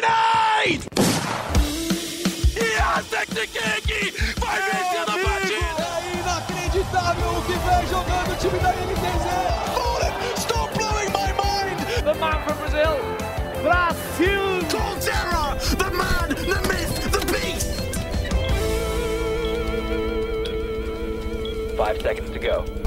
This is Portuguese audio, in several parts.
Fortnite! E a Sexy King vai vencendo a partida! É inacreditável o que vem jogando o time da MTZ! Foden, stop blowing my mind! The man from Brazil, Brasil! Cold Zera, the man, the myth, the beast! 5 seconds to go.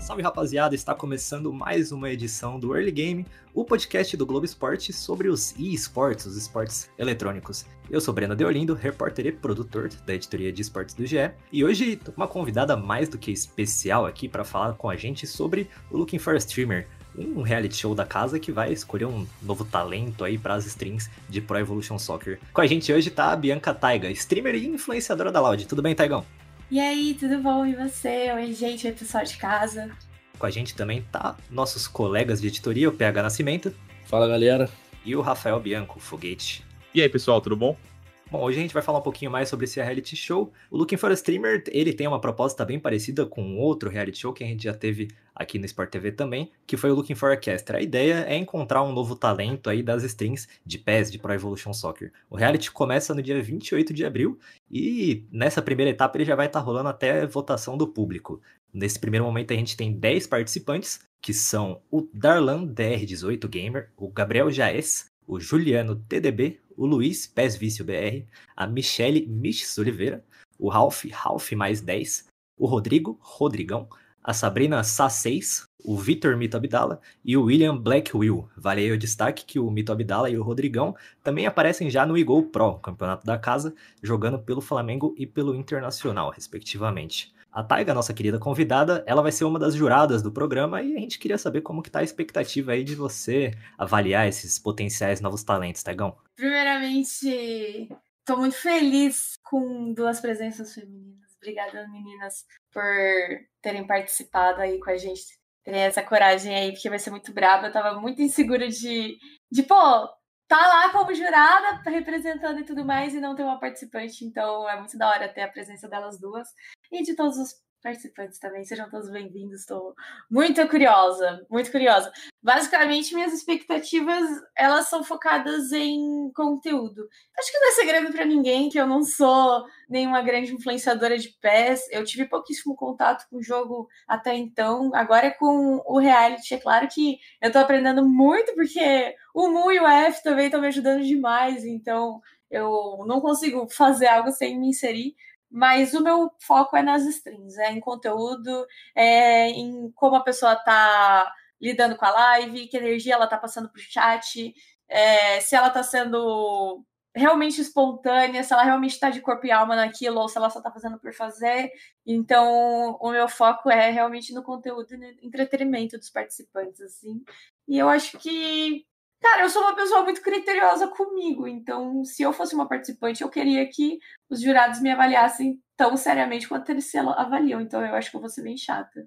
Salve rapaziada, está começando mais uma edição do Early Game, o podcast do Globo Esporte sobre os e-esportes, os esportes eletrônicos. Eu sou Breno Deolindo, repórter e produtor da editoria de esportes do GE, e hoje tô com uma convidada mais do que especial aqui para falar com a gente sobre o Looking for a Streamer, um reality show da casa que vai escolher um novo talento aí para as streams de Pro Evolution Soccer. Com a gente hoje tá a Bianca Taiga, streamer e influenciadora da Loud. Tudo bem, Taigão? E aí, tudo bom? E você? Oi, gente, oi pessoal de casa. Com a gente também tá nossos colegas de editoria, o PH Nascimento. Fala, galera. E o Rafael Bianco Foguete. E aí, pessoal, tudo bom? Bom, hoje a gente vai falar um pouquinho mais sobre esse reality show. O Looking for a Streamer, ele tem uma proposta bem parecida com outro reality show que a gente já teve aqui no Sport TV também, que foi o Looking for a Caster. A ideia é encontrar um novo talento aí das streams de PES, de Pro Evolution Soccer. O reality começa no dia 28 de abril e nessa primeira etapa ele já vai estar rolando até votação do público. Nesse primeiro momento a gente tem 10 participantes, que são o Darlan dr 18 Gamer, o Gabriel Jaez, o Juliano TdB, o Luiz Péz Vício BR, a Michelle Mitches Oliveira, o Ralph Ralph mais 10, o Rodrigo Rodrigão, a Sabrina Sa6, o Vitor Mito Abdala e o William Blackwill. Vale aí o destaque que o Mito Abdala e o Rodrigão também aparecem já no MU Pro, campeonato da casa, jogando pelo Flamengo e pelo Internacional, respectivamente. A Taiga, nossa querida convidada, ela vai ser uma das juradas do programa e a gente queria saber como que tá a expectativa aí de você avaliar esses potenciais novos talentos, Taigão. Primeiramente, tô muito feliz com duas presenças femininas. Obrigada, meninas, por terem participado aí com a gente, terem essa coragem aí, porque vai ser muito brabo. Eu tava muito insegura de tá lá como jurada, representando e tudo mais, e não ter uma participante. Então, é muito da hora ter a presença delas duas e de todos os participantes também. Sejam todos bem-vindos. Estou muito curiosa, muito curiosa. Basicamente, minhas expectativas, elas são focadas em conteúdo. Acho que não é segredo para ninguém que eu não sou nenhuma grande influenciadora de PES. Eu tive pouquíssimo contato com o jogo até então. Agora com o reality, é claro que eu tô aprendendo muito, porque o MU e o AF também estão me ajudando demais. Então, eu não consigo fazer algo sem me inserir. Mas o meu foco é nas streams, é em conteúdo, é em como a pessoa está lidando com a live, que energia ela está passando para o chat, se ela está sendo realmente espontânea, se ela realmente está de corpo e alma naquilo, ou se ela só está fazendo por fazer. Então, o meu foco é realmente no conteúdo e no entretenimento dos participantes, assim. E eu acho que, cara, eu sou uma pessoa muito criteriosa comigo, então se eu fosse uma participante, eu queria que os jurados me avaliassem tão seriamente quanto eles se avaliam, então eu acho que eu vou ser bem chata.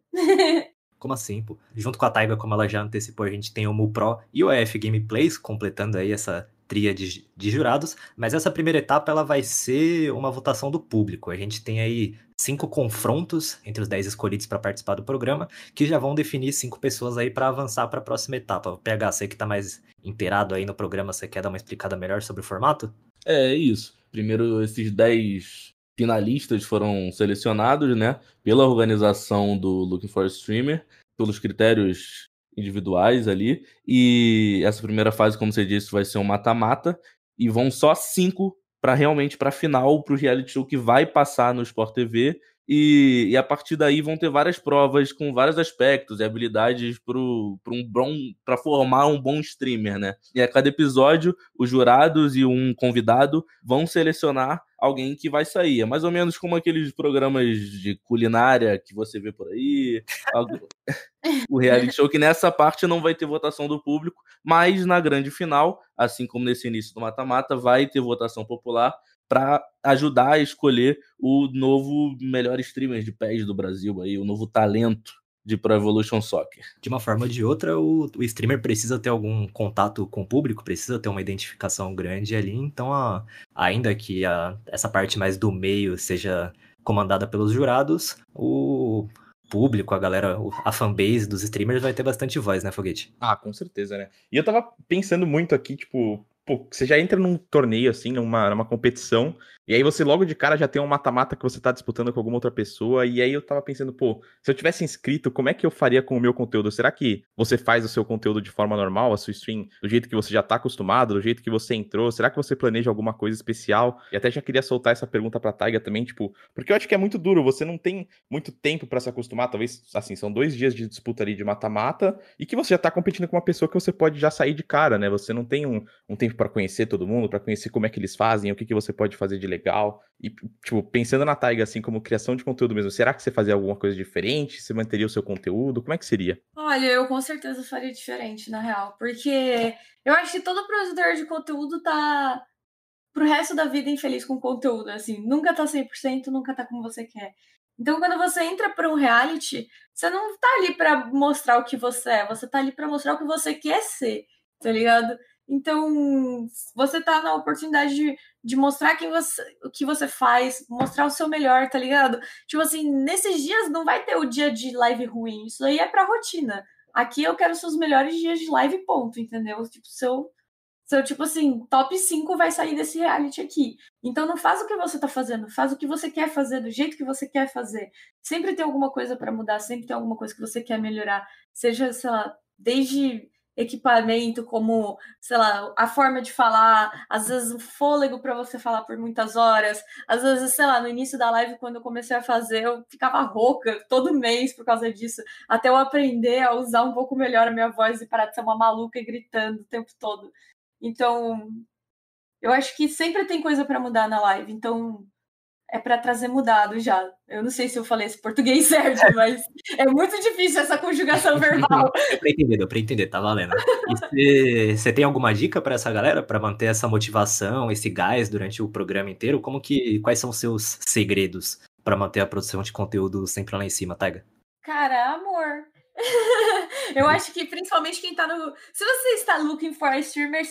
Como assim, pô? Junto com a Taiga, como ela já antecipou, a gente tem o MU Pro e o AF Gameplays, completando aí essa tríade de jurados, mas essa primeira etapa ela vai ser uma votação do público. A gente tem aí 5 confrontos entre os 10 escolhidos para participar do programa, que já vão definir 5 pessoas aí para avançar para a próxima etapa. O PH, você que está mais inteirado aí no programa, você quer dar uma explicada melhor sobre o formato? É isso. Primeiro, esses 10 finalistas foram selecionados, né, pela organização do Looking for a Streamer, pelos critérios individuais ali, e essa primeira fase, como você disse, vai ser um mata-mata, e vão só 5 para realmente para a final, para o reality show que vai passar no Sport TV, e a partir daí vão ter várias provas com vários aspectos e habilidades para formar um bom streamer, né? E a cada episódio, os jurados e um convidado vão selecionar alguém que vai sair. É mais ou menos como aqueles programas de culinária que você vê por aí. O reality show, que nessa parte não vai ter votação do público, mas na grande final, assim como nesse início do mata-mata, vai ter votação popular para ajudar a escolher o novo melhor streamer de PES do Brasil, aí, o novo talento de Pro Evolution Soccer. De uma forma ou de outra, o streamer precisa ter algum contato com o público, precisa ter uma identificação grande ali, então ainda que essa parte mais do meio seja comandada pelos jurados, o público, a galera, a fanbase dos streamers vai ter bastante voz, né, Foguete? Ah, com certeza, né? E eu tava pensando muito aqui, tipo, pô, você já entra num torneio, assim, numa competição, e aí você logo de cara já tem um mata-mata que você tá disputando com alguma outra pessoa, e aí eu tava pensando, pô, se eu tivesse inscrito, como é que eu faria com o meu conteúdo? Será que você faz o seu conteúdo de forma normal, a sua stream, do jeito que você já tá acostumado, do jeito que você entrou? Será que você planeja alguma coisa especial? E até já queria soltar essa pergunta pra Taiga também, tipo, porque eu acho que é muito duro, você não tem muito tempo pra se acostumar, talvez, assim, são 2 dias de disputa ali de mata-mata, e que você já tá competindo com uma pessoa que você pode já sair de cara, né? Você não tem um tempo pra conhecer todo mundo, pra conhecer como é que eles fazem, o que você pode fazer de legal. E, tipo, pensando na Taiga, assim, como criação de conteúdo mesmo, será que você fazia alguma coisa diferente? Você manteria o seu conteúdo? Como é que seria? Olha, eu com certeza faria diferente, na real, porque eu acho que todo produtor de conteúdo tá pro resto da vida infeliz com conteúdo, assim, nunca tá 100%, nunca tá como você quer. Então, quando você entra pra um reality, você não tá ali pra mostrar o que você é, você tá ali pra mostrar o que você quer ser, tá ligado? Então, você tá na oportunidade de mostrar o que você faz, mostrar o seu melhor, tá ligado? Tipo assim, nesses dias não vai ter o dia de live ruim, isso aí é pra rotina. Aqui eu quero os seus melhores dias de live, ponto, entendeu? Tipo, seu tipo assim, top 5 vai sair desse reality aqui. Então não faz o que você tá fazendo, faz o que você quer fazer, do jeito que você quer fazer. Sempre tem alguma coisa pra mudar, sempre tem alguma coisa que você quer melhorar. Seja, sei lá, desde equipamento, como, sei lá, a forma de falar, às vezes o fôlego para você falar por muitas horas, às vezes, sei lá, no início da live, quando eu comecei a fazer, eu ficava rouca todo mês por causa disso, até eu aprender a usar um pouco melhor a minha voz e parar de ser uma maluca e gritando o tempo todo. Então, eu acho que sempre tem coisa para mudar na live, então é para trazer mudado já. Eu não sei se eu falei esse português certo, mas é muito difícil essa conjugação verbal. Deu pra entender, tá valendo. E você tem alguma dica pra essa galera, pra manter essa motivação, esse gás durante o programa inteiro? Quais são os seus segredos pra manter a produção de conteúdo sempre lá em cima, Taiga? Cara, amor. Eu acho que principalmente quem tá no... Se você está looking for a streamer,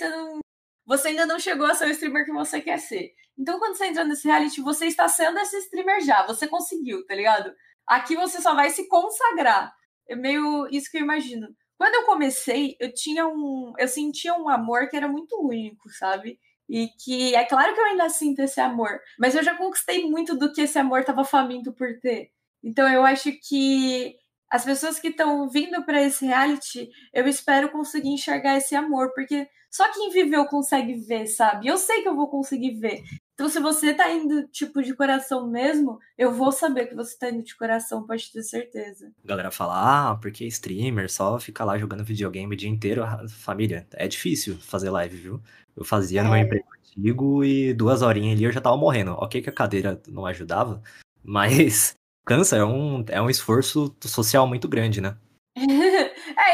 você ainda não chegou a ser o streamer que você quer ser. Então, quando você entra nesse reality, você está sendo esse streamer já. Você conseguiu, tá ligado? Aqui você só vai se consagrar. É meio isso que eu imagino. Quando eu comecei, eu sentia um amor que era muito único, sabe? E que é claro que eu ainda sinto esse amor. Mas eu já conquistei muito do que esse amor estava faminto por ter. Então, eu acho que as pessoas que estão vindo para esse reality, eu espero conseguir enxergar esse amor, porque só quem viveu consegue ver, sabe? Eu sei que eu vou conseguir ver. Então, se você tá indo, tipo, de coração mesmo, eu vou saber que você tá indo de coração, pode ter certeza. A galera fala, porque streamer só fica lá jogando videogame o dia inteiro. Família, é difícil fazer live, viu? Eu fazia no meu emprego antigo e 2 horinhas ali eu já tava morrendo. Ok que a cadeira não ajudava, mas cansa, é um esforço social muito grande, né?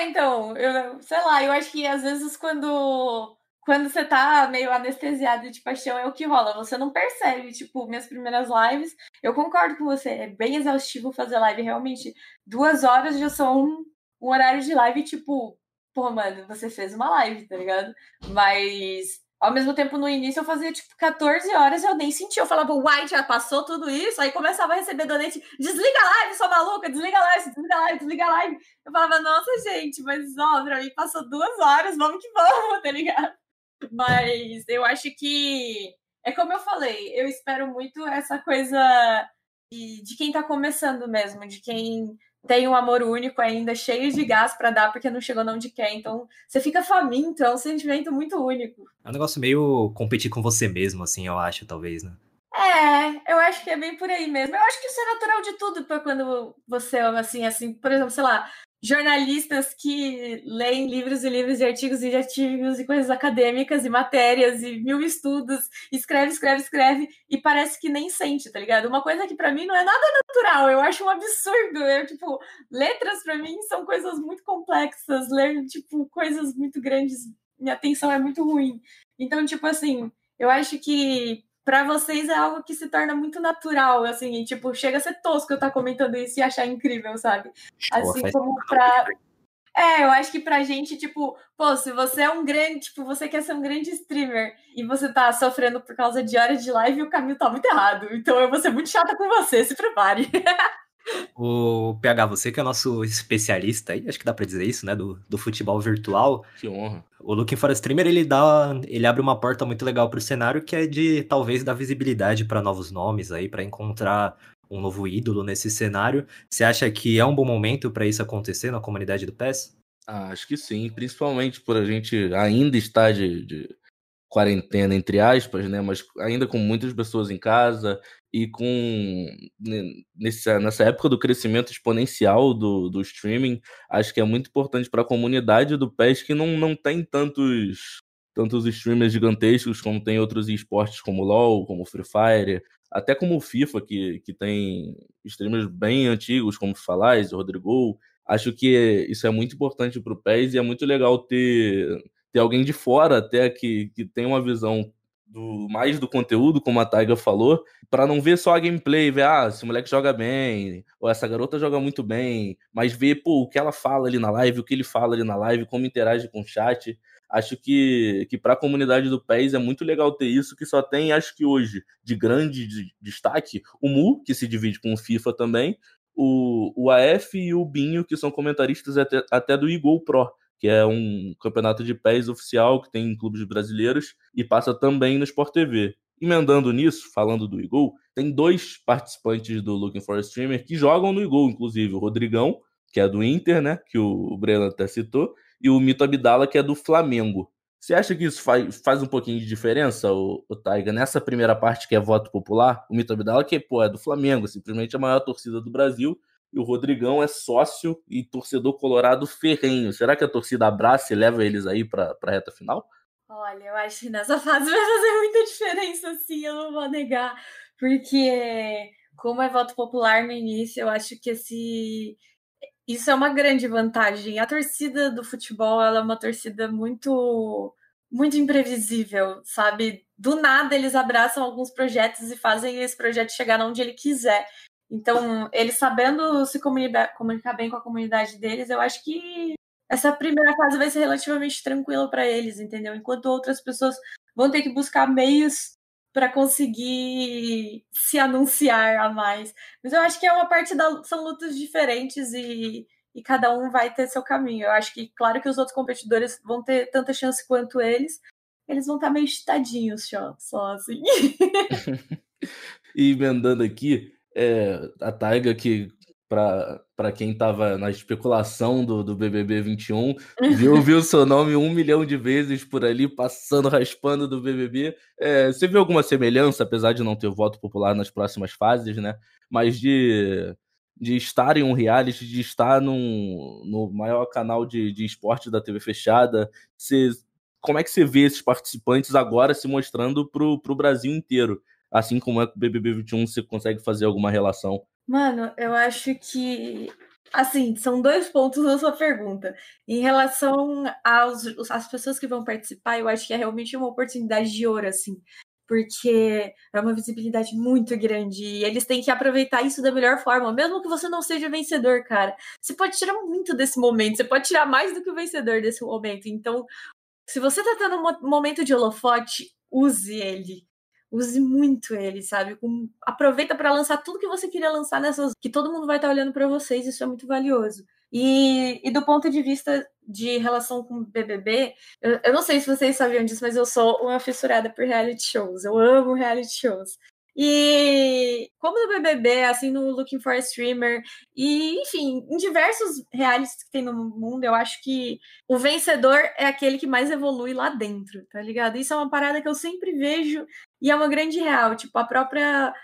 Então, eu sei lá, eu acho que às vezes quando você tá meio anestesiado de paixão é o que rola, você não percebe, tipo, minhas primeiras lives, eu concordo com você, é bem exaustivo fazer live, realmente, 2 horas já são um horário de live, tipo, pô, mano, você fez uma live, tá ligado? Mas ao mesmo tempo, no início, eu fazia, tipo, 14 horas e eu nem sentia. Eu falava, uai, já passou tudo isso? Aí começava a receber donate, desliga a live, sua maluca, desliga a live, desliga a live, desliga a live. Eu falava, nossa, gente, mas, ó, pra mim passou 2 horas, vamos que vamos, tá ligado? Mas eu acho que, é como eu falei, eu espero muito essa coisa de quem tá começando mesmo, de quem tem um amor único ainda, cheio de gás pra dar, porque não chegou onde quer. Então, você fica faminto, é um sentimento muito único. É um negócio meio competir com você mesmo, assim, eu acho, talvez, né? Eu acho que é bem por aí mesmo. Eu acho que isso é natural de tudo pra quando você ama, assim, por exemplo, sei lá, jornalistas que leem livros e livros e artigos e artigos e coisas acadêmicas e matérias e 1000 estudos, escreve, e parece que nem sente, tá ligado? Uma coisa que pra mim não é nada natural, eu acho um absurdo, tipo, letras pra mim são coisas muito complexas, ler, tipo, coisas muito grandes, minha atenção é muito ruim. Então, tipo assim, eu acho que pra vocês é algo que se torna muito natural, assim, e, tipo, chega a ser tosco eu estar comentando isso e achar incrível, sabe? Assim como pra... eu acho que pra gente, tipo, pô, se você é um grande, tipo, você quer ser um grande streamer e você tá sofrendo por causa de horas de live, o caminho tá muito errado. Então eu vou ser muito chata com você, se prepare. O PH, você que é nosso especialista aí, acho que dá pra dizer isso, né, do futebol virtual. Que honra. O Looking for a Streamer, ele abre uma porta muito legal pro cenário, que é de, talvez, dar visibilidade pra novos nomes aí, pra encontrar um novo ídolo nesse cenário. Você acha que é um bom momento pra isso acontecer na comunidade do PES? Ah, acho que sim, principalmente por a gente ainda estar de quarentena, entre aspas, né, mas ainda com muitas pessoas em casa e com nessa época do crescimento exponencial do streaming, acho que é muito importante para a comunidade do PES, que não tem tantos streamers gigantescos como tem outros esportes como LoL, como Free Fire, até como o FIFA, que tem streamers bem antigos como Falaz, o Rodrigo. Acho que isso é muito importante para o PES e é muito legal ter alguém de fora até que tem uma visão mais do conteúdo, como a Taiga falou, para não ver só a gameplay, ver, esse moleque joga bem, ou essa garota joga muito bem, mas ver, o que ela fala ali na live, o que ele fala ali na live, como interage com o chat. Acho que para a comunidade do PES é muito legal ter isso, que só tem, acho que hoje, de grande destaque, o MU, que se divide com o FIFA também, o AF e o Binho, que são comentaristas até do MU Pro, que é um campeonato de PES oficial que tem em clubes brasileiros e passa também no Sport TV. Emendando nisso, falando do MU, tem dois participantes do Looking for a Streamer que jogam no MU, inclusive o Rodrigão, que é do Inter, né, que o Breno até citou, e o Mito Abdala, que é do Flamengo. Você acha que isso faz um pouquinho de diferença, o Taiga, nessa primeira parte que é voto popular? O Mito Abdala que é do Flamengo, simplesmente a maior torcida do Brasil, e o Rodrigão é sócio e torcedor colorado ferrenho. Será que a torcida abraça e leva eles aí para a reta final? Olha, eu acho que nessa fase vai fazer muita diferença, sim, eu não vou negar. Porque, como é voto popular no início, eu acho que isso é uma grande vantagem. A torcida do futebol, ela é uma torcida muito, muito imprevisível, sabe? Do nada, eles abraçam alguns projetos e fazem esse projeto chegar onde ele quiser. Então, eles sabendo se comunicar bem com a comunidade deles, eu acho que essa primeira fase vai ser relativamente tranquila para eles, entendeu? Enquanto outras pessoas vão ter que buscar meios para conseguir se anunciar a mais. Mas eu acho que é uma parte são lutas diferentes e cada um vai ter seu caminho. Eu acho que, claro que os outros competidores vão ter tanta chance quanto eles vão estar meio chitadinhos só assim. E emendando aqui, a Taiga, que para quem estava na especulação do BBB 21, viu seu nome 1 milhão de vezes por ali, passando, raspando do BBB. Você viu alguma semelhança, apesar de não ter voto popular nas próximas fases, né? Mas de estar em um reality, de estar no maior canal de esporte da TV fechada, como é que você vê esses participantes agora se mostrando pro Brasil inteiro? Assim como é que o BBB 21, você consegue fazer alguma relação? Mano, eu acho que... Assim, são 2 pontos na sua pergunta. Em relação às pessoas que vão participar, eu acho que é realmente uma oportunidade de ouro, assim. Porque é uma visibilidade muito grande. E eles têm que aproveitar isso da melhor forma. Mesmo que você não seja vencedor, cara. Você pode tirar muito desse momento. Você pode tirar mais do que o vencedor desse momento. Então, se você tá tendo um momento de holofote, use ele. Use muito ele, sabe? Aproveita para lançar tudo que você queria lançar nessas... Que todo mundo vai estar olhando para vocês, isso é muito valioso. E do ponto de vista de relação com o BBB, eu não sei se vocês sabiam disso, mas eu sou uma fissurada por reality shows. Eu amo reality shows. E como no BBB, assim, no Looking for a Streamer, e enfim, em diversos realities que tem no mundo, eu acho que o vencedor é aquele que mais evolui lá dentro, tá ligado? Isso é uma parada que eu sempre vejo e é uma grande real, tipo, a própria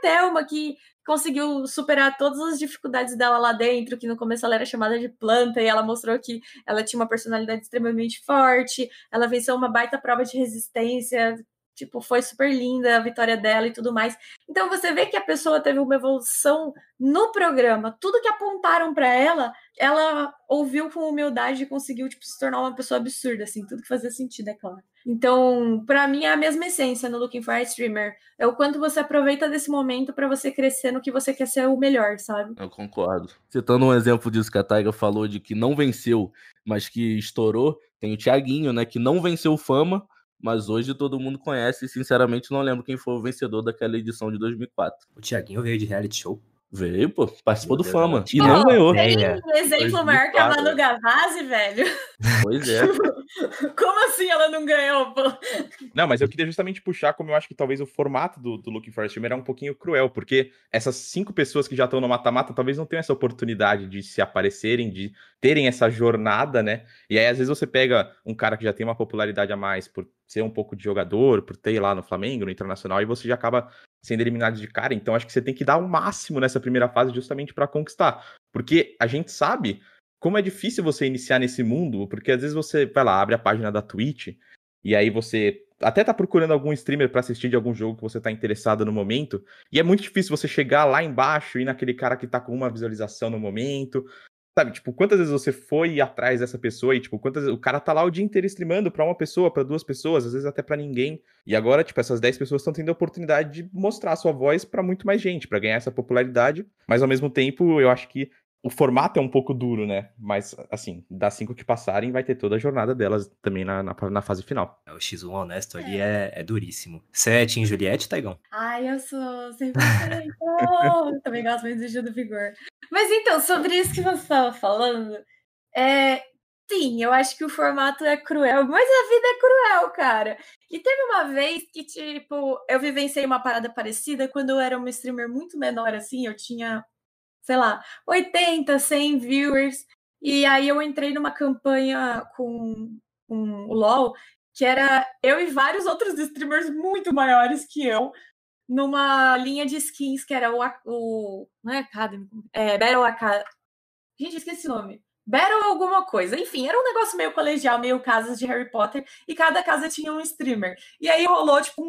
Thelma, que conseguiu superar todas as dificuldades dela lá dentro, que no começo ela era chamada de planta, e ela mostrou que ela tinha uma personalidade extremamente forte, ela venceu uma baita prova de resistência, tipo, foi super linda a vitória dela e tudo mais. Então você vê que a pessoa teve uma evolução no programa. Tudo que apontaram pra ela, ela ouviu com humildade e conseguiu, tipo, se tornar uma pessoa absurda, assim. Tudo que fazia sentido, é claro. Então, pra mim, é a mesma essência no Looking for a Streamer. É o quanto você aproveita desse momento pra você crescer no que você quer ser o melhor, sabe? Eu concordo. Citando um exemplo disso que a Taiga falou, de que não venceu, mas que estourou, tem o Thiaguinho, né, que não venceu Fama, mas hoje todo mundo conhece e, sinceramente, não lembro quem foi o vencedor daquela edição de 2004. O Thiaguinho veio de reality show? Veio, pô, participou do Fama. E não ganhou. Um exemplo maior que a Manu Gavassi, velho. Pois é. Como assim ela não ganhou, pô? Não, mas eu queria justamente puxar como eu acho que talvez o formato do Looking for a Streamer é um pouquinho cruel, porque essas 5 pessoas que já estão no mata-mata talvez não tenham essa oportunidade de se aparecerem, de terem essa jornada, né? E aí, às vezes, você pega um cara que já tem uma popularidade a mais por ser um pouco de jogador, por ter lá no Flamengo, no Internacional, e você já acaba sendo eliminado de cara. Então acho que você tem que dar o máximo nessa primeira fase justamente para conquistar, porque a gente sabe como é difícil você iniciar nesse mundo, porque às vezes você vai lá, abre a página da Twitch e aí você até tá procurando algum streamer para assistir de algum jogo que você tá interessado no momento, e é muito difícil você chegar lá embaixo e ir naquele cara que tá com uma visualização no momento, sabe? Tipo, quantas vezes você foi atrás dessa pessoa e, tipo, quantas vezes o cara tá lá o dia inteiro streamando pra uma pessoa, pra 2 pessoas, às vezes até pra ninguém. E agora, tipo, essas 10 pessoas estão tendo a oportunidade de mostrar a sua voz pra muito mais gente, pra ganhar essa popularidade. Mas, ao mesmo tempo, eu acho que o formato é um pouco duro, né? Mas, assim, das 5 que passarem, vai ter toda a jornada delas também na fase final. O X1 honesto ali é duríssimo. Você é Team Juliette, Taigão? Ai, eu sou. Sempre falei. Também gosto muito do Gil do Vigor. Mas, então, sobre isso que você estava falando, sim, eu acho que o formato é cruel, mas a vida é cruel, cara. E teve uma vez que, tipo, eu vivenciei uma parada parecida quando eu era uma streamer muito menor, assim, eu tinha, sei lá, 80, 100 viewers, e aí eu entrei numa campanha com o LoL, que era eu e vários outros streamers muito maiores que eu, numa linha de skins que era o não é Academy, Battle Academy, gente, esqueci o nome, Battle alguma coisa, enfim, era um negócio meio colegial, meio casas de Harry Potter, e cada casa tinha um streamer, e aí rolou, tipo,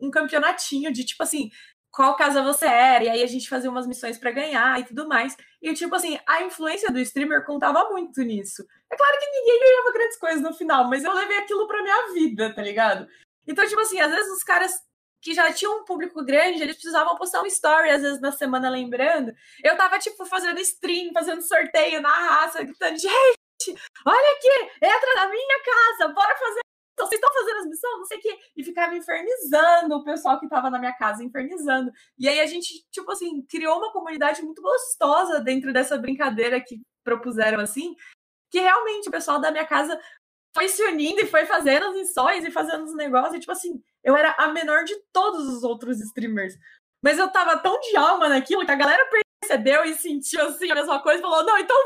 um campeonatinho de, tipo assim, qual casa você era, e aí a gente fazia umas missões pra ganhar e tudo mais. E, tipo assim, a influência do streamer contava muito nisso. É claro que ninguém ganhava grandes coisas no final, mas eu levei aquilo pra minha vida, tá ligado? Então, tipo assim, às vezes os caras que já tinham um público grande, eles precisavam postar um story, às vezes, na semana, lembrando. Eu tava, tipo, fazendo stream, fazendo sorteio na raça, gritando, gente, olha aqui, entra na minha casa, bora fazer. Então, vocês estão fazendo as missões, não sei o quê. E ficava infernizando o pessoal que tava na minha casa, infernizando. E aí a gente, tipo assim, criou uma comunidade muito gostosa dentro dessa brincadeira que propuseram, assim, que realmente o pessoal da minha casa foi se unindo e foi fazendo as missões e fazendo os negócios. E, tipo assim, eu era a menor de todos os outros streamers. Mas eu tava tão de alma naquilo que a galera percebeu e sentiu, assim, a mesma coisa e falou, não, então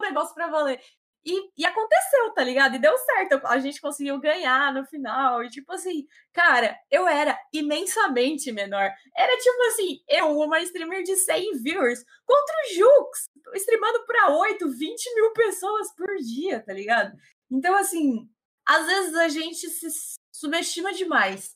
vai um negócio pra valer. E aconteceu, tá ligado? E deu certo, a gente conseguiu ganhar no final, e tipo assim, cara, eu era imensamente menor, era tipo assim, eu, uma streamer de 100 viewers, contra o Jukes, streamando pra 8, 20 mil pessoas por dia, tá ligado? Então assim, às vezes a gente se subestima demais,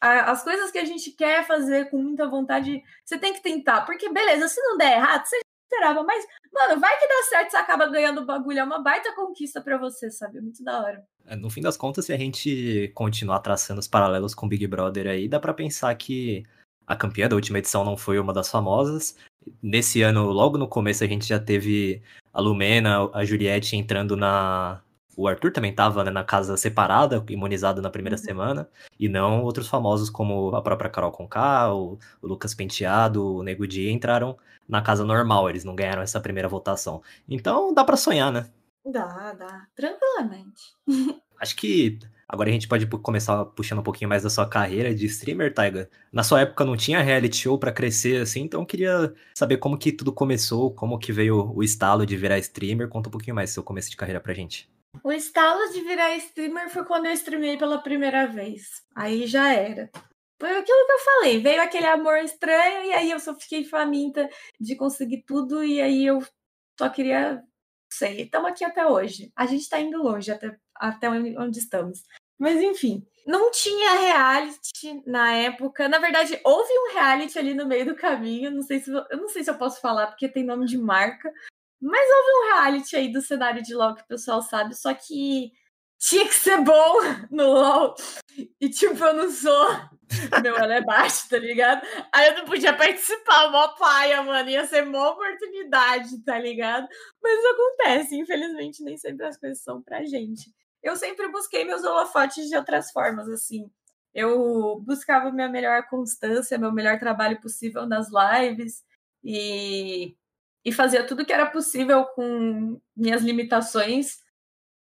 as coisas que a gente quer fazer com muita vontade, você tem que tentar, porque beleza, se não der errado, você esperava, mas, mano, vai que dá certo, você acaba ganhando o bagulho, é uma baita conquista pra você, sabe? É muito da hora. No fim das contas, se a gente continuar traçando os paralelos com o Big Brother aí, dá pra pensar que a campeã da última edição não foi uma das famosas. Nesse ano, logo no começo, a gente já teve a Lumena, a Juliette entrando na... O Arthur também tava, né, na casa separada, imunizado na primeira semana, e não outros famosos como a própria Karol Conká, o Lucas Penteado, o Nego Di entraram na casa normal, eles não ganharam essa primeira votação. Então dá pra sonhar, né? Dá, tranquilamente. Acho que agora a gente pode começar puxando um pouquinho mais da sua carreira de streamer, Taiga. Na sua época não tinha reality show pra crescer, assim, então eu queria saber como que tudo começou, como que veio o estalo de virar streamer. Conta um pouquinho mais do seu começo de carreira pra gente. O estalo de virar streamer foi quando eu streamei pela primeira vez. Aí já era. Foi aquilo que eu falei. Veio aquele amor estranho e aí eu só fiquei faminta de conseguir tudo. E aí eu só queria... sei, estamos aqui até hoje. A gente tá indo longe até onde estamos. Mas enfim, não tinha reality na época. Na verdade, houve um reality ali no meio do caminho. Eu não sei se eu posso falar porque tem nome de marca. Mas houve um reality aí do cenário de LoL que o pessoal sabe, só que tinha que ser bom no LoL. E tipo, eu não sou. Meu elo é baixo, tá ligado? Aí eu não podia participar, mó paia, mano. Ia ser mó oportunidade, tá ligado? Mas isso acontece, infelizmente, nem sempre as coisas são pra gente. Eu sempre busquei meus holofotes de outras formas, assim. eu buscava minha melhor constância, meu melhor trabalho possível nas lives e fazia tudo que era possível com minhas limitações.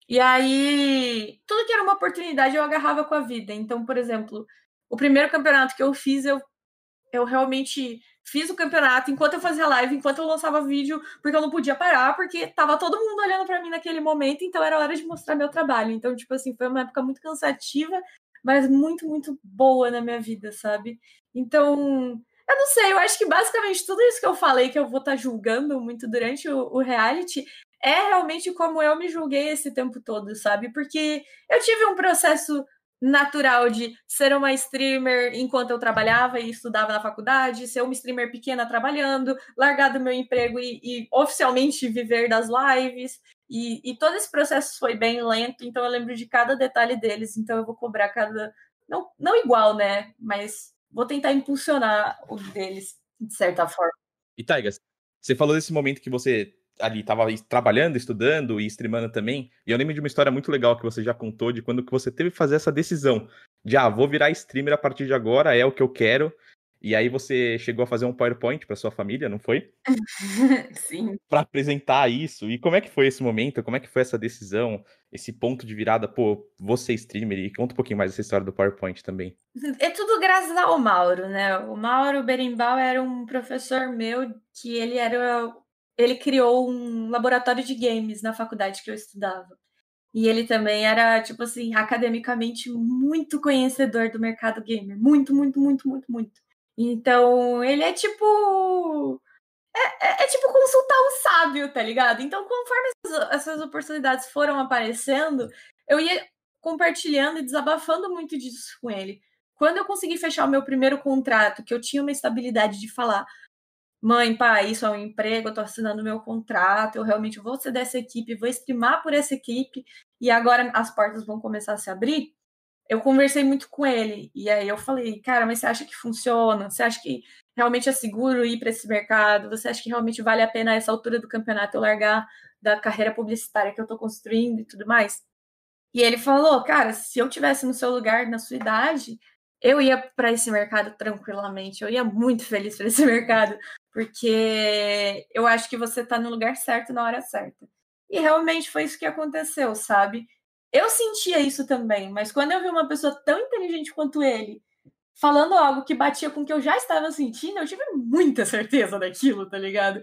E aí, tudo que era uma oportunidade eu agarrava com a vida. Então, por exemplo, o primeiro campeonato que eu fiz, eu realmente fiz o campeonato enquanto eu fazia live, enquanto eu lançava vídeo, porque eu não podia parar, porque tava todo mundo olhando pra mim naquele momento, então era hora de mostrar meu trabalho. Então, tipo assim, foi uma época muito cansativa, mas muito, muito boa na minha vida, sabe? Então, eu não sei, eu acho que basicamente tudo isso que eu falei, que eu vou estar julgando muito durante o reality, é realmente como eu me julguei esse tempo todo, sabe? Porque eu tive um processo natural de ser uma streamer enquanto eu trabalhava e estudava na faculdade, ser uma streamer pequena trabalhando, largar do meu emprego e oficialmente viver das lives. E todo esse processo foi bem lento, então eu lembro de cada detalhe deles, então eu vou cobrar cada... Não igual, né? Mas vou tentar impulsionar o deles, de certa forma. E, Taiga, você falou desse momento que você... ali estava trabalhando, estudando e streamando também, e eu lembro de uma história muito legal que você já contou, de quando que você teve que fazer essa decisão, de, vou virar streamer a partir de agora, é o que eu quero, e aí você chegou a fazer um PowerPoint para sua família, não foi? Sim. Para apresentar isso, e como é que foi esse momento, como é que foi essa decisão, esse ponto de virada, vou ser streamer, e conta um pouquinho mais dessa história do PowerPoint também. É tudo graças ao Mauro, né? O Mauro Berimbau era um professor meu, que ele criou um laboratório de games na faculdade que eu estudava. E ele também era, tipo assim, academicamente muito conhecedor do mercado gamer. Muito, muito, muito, muito, muito. Então, ele é tipo... É tipo consultar um sábio, tá ligado? Então, conforme essas oportunidades foram aparecendo, eu ia compartilhando e desabafando muito disso com ele. Quando eu consegui fechar o meu primeiro contrato, que eu tinha uma estabilidade de falar... Mãe, pai, isso é um emprego, eu tô assinando meu contrato, eu realmente vou ser dessa equipe, vou streamar por essa equipe, e agora as portas vão começar a se abrir. Eu conversei muito com ele, e aí eu falei, cara, mas você acha que funciona? Você acha que realmente é seguro ir para esse mercado? Você acha que realmente vale a pena a essa altura do campeonato eu largar da carreira publicitária que eu tô construindo e tudo mais? E ele falou, cara, se eu tivesse no seu lugar, na sua idade, eu ia para esse mercado tranquilamente, eu ia muito feliz para esse mercado, porque eu acho que você tá no lugar certo na hora certa. E realmente foi isso que aconteceu, sabe? Eu sentia isso também, mas quando eu vi uma pessoa tão inteligente quanto ele falando algo que batia com o que eu já estava sentindo, eu tive muita certeza daquilo, tá ligado?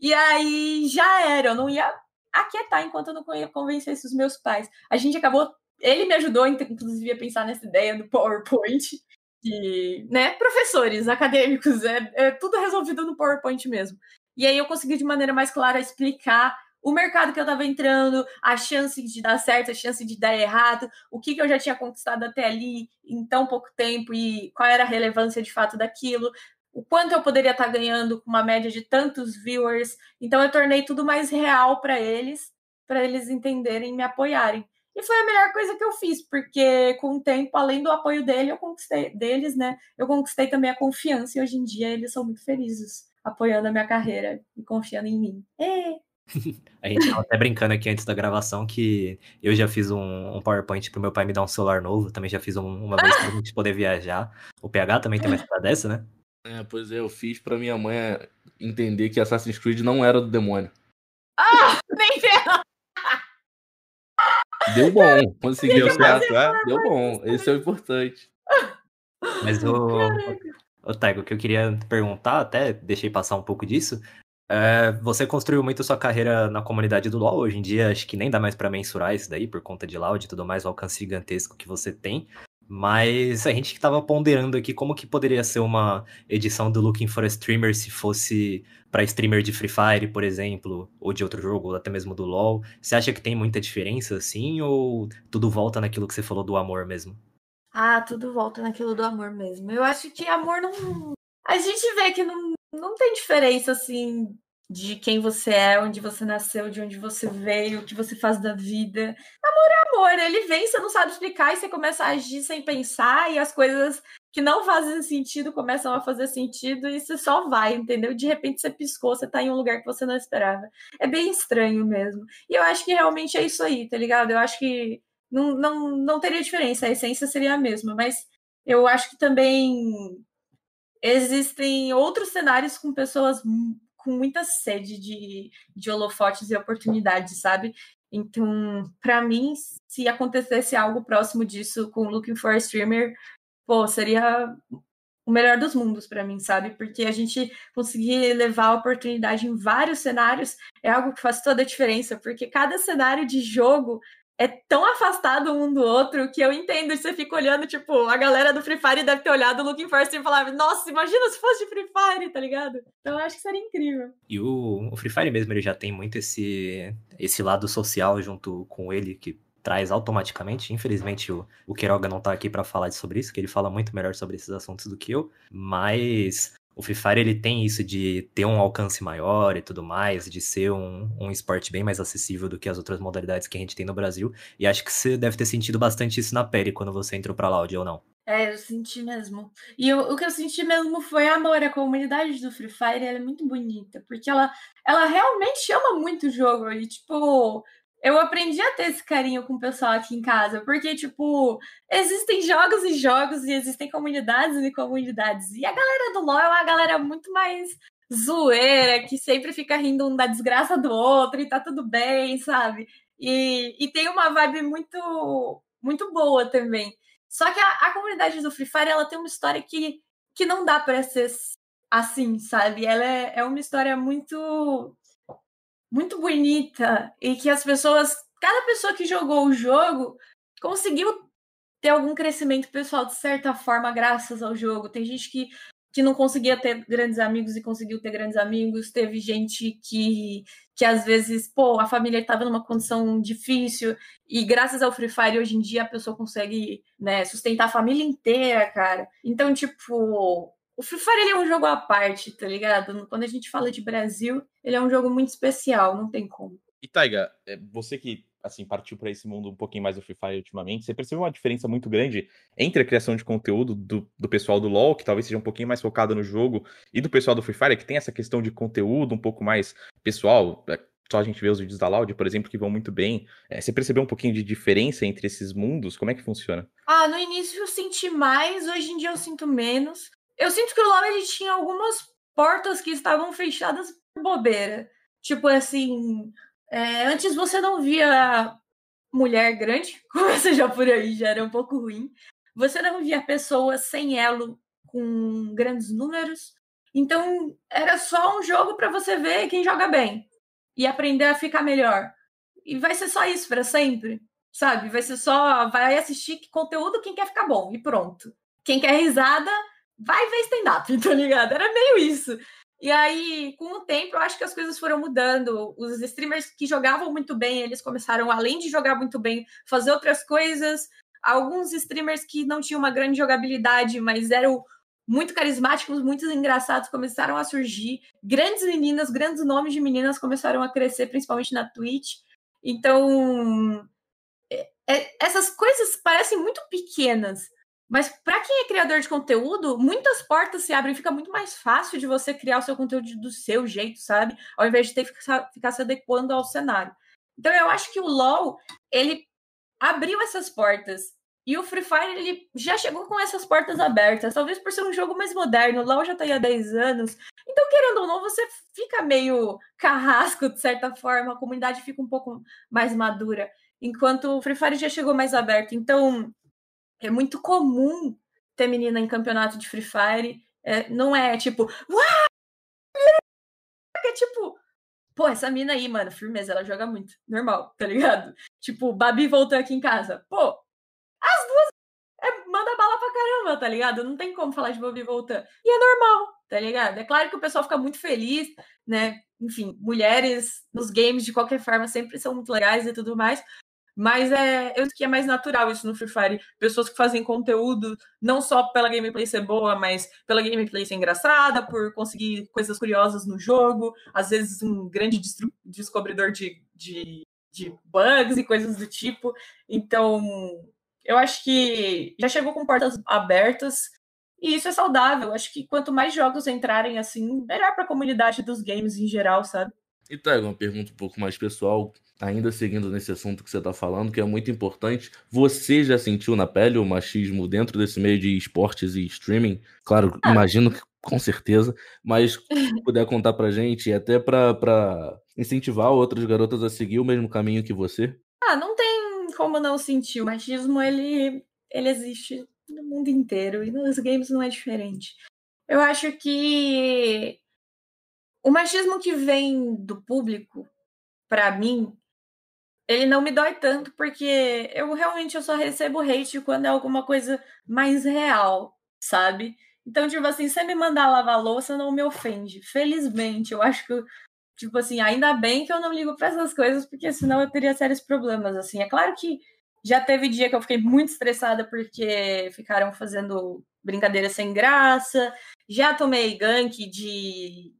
E aí já era, eu não ia aquietar enquanto eu não convencesse os meus pais. A gente acabou... Ele me ajudou, inclusive, a pensar nessa ideia do PowerPoint. E, né, professores, acadêmicos, é tudo resolvido no PowerPoint mesmo. E aí eu consegui de maneira mais clara explicar o mercado que eu estava entrando, a chance de dar certo, a chance de dar errado, o que eu já tinha conquistado até ali em tão pouco tempo e qual era a relevância de fato daquilo, o quanto eu poderia estar ganhando com uma média de tantos viewers. Então eu tornei tudo mais real para eles entenderem e me apoiarem. E foi a melhor coisa que eu fiz, porque com o tempo, além do apoio deles, né? Eu conquistei também a confiança e hoje em dia eles são muito felizes apoiando a minha carreira e confiando em mim. A gente tava até brincando aqui antes da gravação que eu já fiz um PowerPoint pro meu pai me dar um celular novo, também já fiz uma vez pra gente poder viajar. O PH também tem uma história dessa, né? É, pois é, eu fiz pra minha mãe entender que Assassin's Creed não era do demônio. Ah, nem ferrou! Deu bom, conseguiu certo, deu bom, esse é o importante. Mas o Taigo, o que eu queria perguntar, até deixei passar um pouco disso, você construiu muito a sua carreira na comunidade do LoL, hoje em dia acho que nem dá mais pra mensurar isso daí, por conta de loud e tudo mais, o alcance gigantesco que você tem, mas a gente que tava ponderando aqui como que poderia ser uma edição do Looking for a Streamer se fosse pra streamer de Free Fire, por exemplo, ou de outro jogo, ou até mesmo do LoL. Você acha que tem muita diferença, assim, ou tudo volta naquilo que você falou do amor mesmo? Ah, tudo volta naquilo do amor mesmo. Eu acho que amor não... A gente vê que não tem diferença, assim, de quem você é, onde você nasceu, de onde você veio, o que você faz da vida. Amor é amor, ele vem, você não sabe explicar e você começa a agir sem pensar e as coisas que não fazem sentido começam a fazer sentido e você só vai, entendeu? De repente você piscou, você tá em um lugar que você não esperava. É bem estranho mesmo. E eu acho que realmente é isso aí, tá ligado? Eu acho que não teria diferença, a essência seria a mesma, mas Eu acho que também existem outros cenários com pessoas com muita sede de holofotes e oportunidades, sabe? Então, para mim, se acontecesse algo próximo disso com Looking for a Streamer, pô, seria o melhor dos mundos para mim, sabe? Porque a gente conseguir levar a oportunidade em vários cenários é algo que faz toda a diferença, porque cada cenário de jogo é tão afastado um do outro que eu entendo, você fica olhando, tipo, a galera do Free Fire deve ter olhado o Looking for a Streamer e falava, nossa, imagina se fosse de Free Fire, tá ligado? Então eu acho que seria incrível. E o Free Fire mesmo, ele já tem muito esse lado social junto com ele, que traz automaticamente. Infelizmente o Queiroga não tá aqui pra falar sobre isso, que ele fala muito melhor sobre esses assuntos do que eu, mas o Free Fire ele tem isso de ter um alcance maior e tudo mais, de ser um esporte bem mais acessível do que as outras modalidades que a gente tem no Brasil, e acho que você deve ter sentido bastante isso na pele quando você entrou pra Loud, ou não? É, eu senti mesmo. E o que eu senti mesmo foi amor. A comunidade do Free Fire, ela é muito bonita, porque ela realmente ama muito o jogo, e tipo, eu aprendi a ter esse carinho com o pessoal aqui em casa, porque, tipo, existem jogos e jogos, e existem comunidades e comunidades, e a galera do LoL é uma galera muito mais zoeira, que sempre fica rindo um da desgraça do outro, e tá tudo bem, sabe? E tem uma vibe muito, muito boa também. Só que a comunidade do Free Fire, ela tem uma história que não dá pra ser assim, sabe? Ela é uma história muito, muito bonita, e que as pessoas, cada pessoa que jogou o jogo conseguiu ter algum crescimento pessoal de certa forma graças ao jogo. Tem gente que não conseguia ter grandes amigos e conseguiu ter grandes amigos, teve gente que às vezes, pô, a família estava numa condição difícil e graças ao Free Fire hoje em dia a pessoa consegue, né, sustentar a família inteira, cara. Então, tipo, o Free Fire ele é um jogo à parte, tá ligado? Quando a gente fala de Brasil, ele é um jogo muito especial, não tem como. E Taiga, você que assim, partiu para esse mundo um pouquinho mais do Free Fire ultimamente, você percebeu uma diferença muito grande entre a criação de conteúdo do pessoal do LoL, que talvez seja um pouquinho mais focado no jogo, e do pessoal do Free Fire, que tem essa questão de conteúdo um pouco mais pessoal? Só a gente vê os vídeos da Loud, por exemplo, que vão muito bem. Você percebeu um pouquinho de diferença entre esses mundos? Como é que funciona? Ah, no início eu senti mais, hoje em dia eu sinto menos. Eu sinto que o LoL ele tinha algumas portas que estavam fechadas por bobeira. Tipo assim, antes você não via mulher grande, começa já por aí, já era um pouco ruim. Você não via pessoas sem elo, com grandes números. Então era só um jogo para você ver quem joga bem e aprender a ficar melhor. E vai ser só isso para sempre, sabe? Vai ser só, vai assistir conteúdo quem quer ficar bom e pronto. Quem quer risada vai ver stand-up, tá ligado? Era meio isso. E aí, com o tempo, eu acho que as coisas foram mudando. Os streamers que jogavam muito bem, eles começaram, além de jogar muito bem, fazer outras coisas. Alguns streamers que não tinham uma grande jogabilidade, mas eram muito carismáticos, muito engraçados, começaram a surgir. Grandes meninas, grandes nomes de meninas começaram a crescer, principalmente na Twitch. Então, essas coisas parecem muito pequenas, mas para quem é criador de conteúdo, muitas portas se abrem, fica muito mais fácil de você criar o seu conteúdo do seu jeito, sabe? Ao invés de ter que ficar se adequando ao cenário. Então eu acho que o LoL, ele abriu essas portas. E o Free Fire, ele já chegou com essas portas abertas. Talvez por ser um jogo mais moderno, o LoL já tá aí há 10 anos. Então, querendo ou não, você fica meio carrasco, de certa forma. A comunidade fica um pouco mais madura. Enquanto o Free Fire já chegou mais aberto. Então, é muito comum ter menina em campeonato de Free Fire. Não é tipo, uau! É tipo, pô, essa mina aí, mano, firmeza, ela joga muito. Normal, tá ligado? Tipo, Babi voltou aqui em casa. Pô, as duas manda bala pra caramba, tá ligado? Não tem como falar de Babi voltando. E é normal, tá ligado? É claro que o pessoal fica muito feliz, né? Enfim, mulheres nos games, de qualquer forma, sempre são muito legais e tudo mais. Mas eu acho que é mais natural isso no Free Fire. Pessoas que fazem conteúdo não só pela gameplay ser boa, mas pela gameplay ser engraçada, por conseguir coisas curiosas no jogo. Às vezes um grande descobridor de bugs e coisas do tipo. Então, eu acho que já chegou com portas abertas e isso é saudável. Acho que quanto mais jogos entrarem assim, melhor para a comunidade dos games em geral, sabe? E tá, uma pergunta um pouco mais pessoal, ainda seguindo nesse assunto que você está falando, que é muito importante. Você já sentiu na pele o machismo dentro desse meio de esportes e streaming? Claro, imagino que com certeza, mas se puder contar pra gente, até para incentivar outras garotas a seguir o mesmo caminho que você? Ah, não tem como não sentir. O machismo, ele existe no mundo inteiro e nos games não é diferente. Eu acho que o machismo que vem do público, pra mim, ele não me dói tanto, porque eu só recebo hate quando é alguma coisa mais real, sabe? Então, tipo assim, você me mandar lavar a louça não me ofende. Felizmente, eu acho que, tipo assim, ainda bem que eu não ligo pra essas coisas, porque senão eu teria sérios problemas, assim. É claro que já teve dia que eu fiquei muito estressada porque ficaram fazendo brincadeira sem graça, já tomei gank de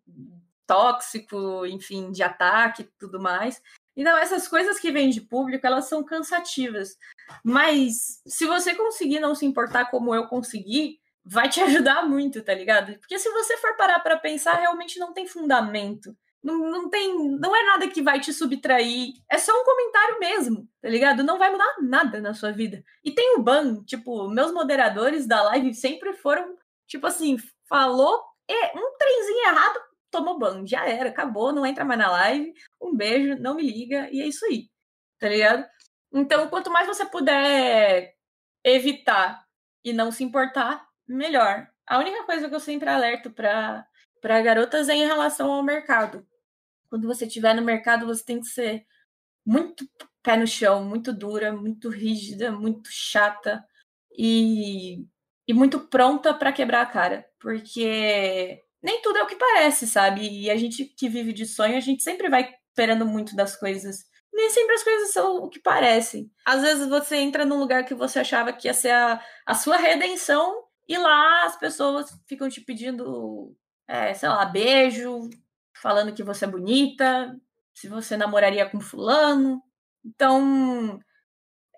tóxico, enfim, de ataque e tudo mais. Então, essas coisas que vêm de público, elas são cansativas. Mas, se você conseguir não se importar como eu consegui, vai te ajudar muito, tá ligado? Porque se você for parar pra pensar, realmente não tem fundamento. Não é nada que vai te subtrair. É só um comentário mesmo, tá ligado? Não vai mudar nada na sua vida. E tem o ban, tipo, meus moderadores da live sempre foram, tipo assim, falou um trenzinho errado, tomou ban, já era, acabou, não entra mais na live, um beijo, não me liga, e é isso aí, tá ligado? Então, quanto mais você puder evitar e não se importar, melhor. A única coisa que eu sempre alerto para garotas é em relação ao mercado. Quando você estiver no mercado, você tem que ser muito pé no chão, muito dura, muito rígida, muito chata e muito pronta para quebrar a cara, porque nem tudo é o que parece, sabe? E a gente que vive de sonho, a gente sempre vai esperando muito das coisas. Nem sempre as coisas são o que parecem. Às vezes você entra num lugar que você achava que ia ser a sua redenção e lá as pessoas ficam te pedindo, sei lá, beijo, falando que você é bonita, se você namoraria com fulano. Então,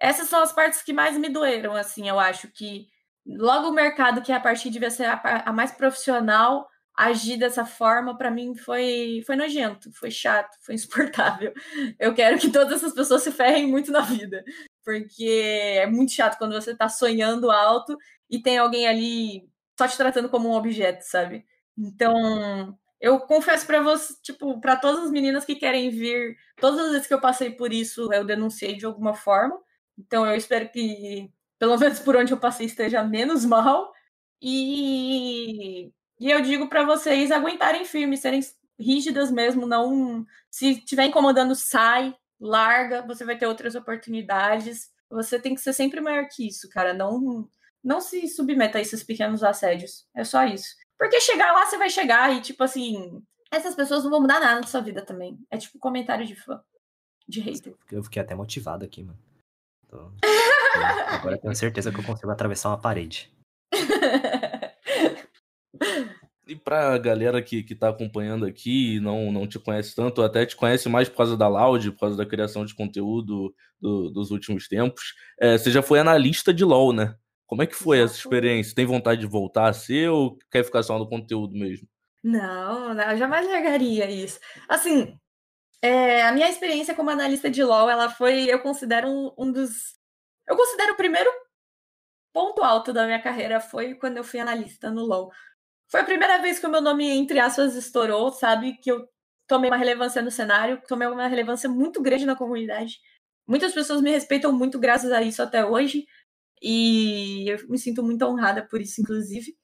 essas são as partes que mais me doeram, assim. Eu acho que logo o mercado, que é a parte que devia ser a mais profissional, agir dessa forma, pra mim, foi nojento, foi chato, foi insuportável. Eu quero que todas essas pessoas se ferrem muito na vida, porque é muito chato quando você tá sonhando alto e tem alguém ali só te tratando como um objeto, sabe? Então, eu confesso pra você, tipo, pra todas as meninas que querem vir, todas as vezes que eu passei por isso, eu denunciei de alguma forma. Então, eu espero que, pelo menos por onde eu passei, esteja menos mal. E eu digo para vocês aguentarem firme, serem rígidas mesmo, não, se estiver incomodando, sai, larga, você vai ter outras oportunidades. Você tem que ser sempre maior que isso, cara. Não se submeta a esses pequenos assédios. É só isso. Porque chegar lá, você vai chegar e, tipo assim, essas pessoas não vão mudar nada na sua vida também. É tipo comentário de fã, de hater. Eu fiquei até motivado aqui, mano. Então, agora tenho certeza que eu consigo atravessar uma parede. E pra galera que tá acompanhando aqui e não te conhece tanto, até te conhece mais por causa da Loud, por causa da criação de conteúdo dos últimos tempos, você já foi analista de LoL, né? Como é que foi essa experiência? Tem vontade de voltar a ser ou quer ficar só no conteúdo mesmo? Não, eu jamais largaria isso. Assim, a minha experiência como analista de LoL, ela foi, eu considero eu considero o primeiro ponto alto da minha carreira foi quando eu fui analista no LoL. Foi a primeira vez que o meu nome, entre aspas, estourou, sabe? Que eu tomei uma relevância no cenário, tomei uma relevância muito grande na comunidade. Muitas pessoas me respeitam muito graças a isso até hoje. E eu me sinto muito honrada por isso, inclusive.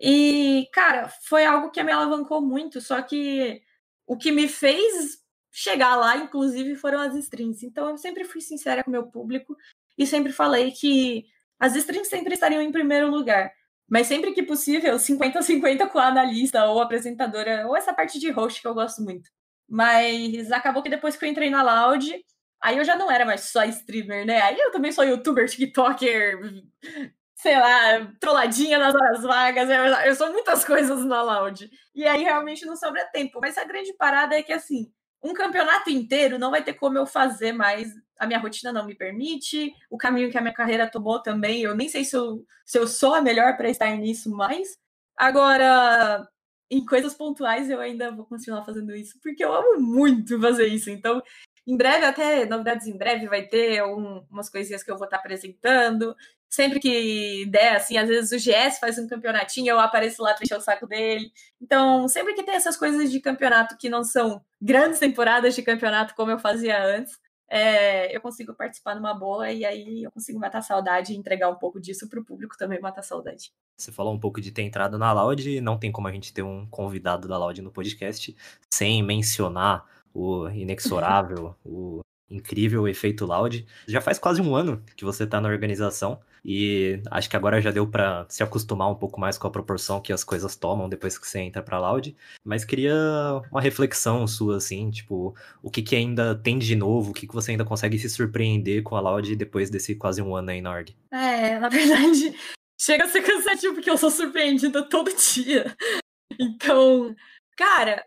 E, cara, foi algo que me alavancou muito. Só que o que me fez chegar lá, inclusive, foram as streams. Então, eu sempre fui sincera com o meu público e sempre falei que as streams sempre estariam em primeiro lugar. Mas sempre que possível, 50-50 com a analista ou apresentadora, ou essa parte de host que eu gosto muito. Mas acabou que depois que eu entrei na Loud, aí eu já não era mais só streamer, né? Aí eu também sou youtuber, tiktoker, sei lá, trolladinha nas horas vagas. Eu sou muitas coisas na Loud. E aí realmente não sobra tempo. Mas a grande parada é que, assim, um campeonato inteiro não vai ter como eu fazer mais. A minha rotina não me permite, o caminho que a minha carreira tomou também, eu nem sei se eu sou a melhor para estar nisso mais. Agora, em coisas pontuais eu ainda vou continuar fazendo isso, porque eu amo muito fazer isso. Então, em breve, até novidades em breve, vai ter umas coisinhas que eu vou estar apresentando. Sempre que der, assim, às vezes o GS faz um campeonatinho, eu apareço lá pra encher o saco dele. Então, sempre que tem essas coisas de campeonato que não são grandes temporadas de campeonato como eu fazia antes, eu consigo participar numa boa e aí eu consigo matar a saudade e entregar um pouco disso pro público também matar a saudade. Você falou um pouco de ter entrado na Loud, não tem como a gente ter um convidado da Loud no podcast sem mencionar o inexorável, o incrível efeito Loud. Já faz quase um ano que você tá na organização e acho que agora já deu pra se acostumar um pouco mais com a proporção que as coisas tomam depois que você entra pra Loud, mas queria uma reflexão sua, assim, tipo, o que ainda tem de novo, o que você ainda consegue se surpreender com a Loud depois desse quase um ano aí na org? Na verdade, chega a ser cansativo porque eu sou surpreendida todo dia. Então, cara,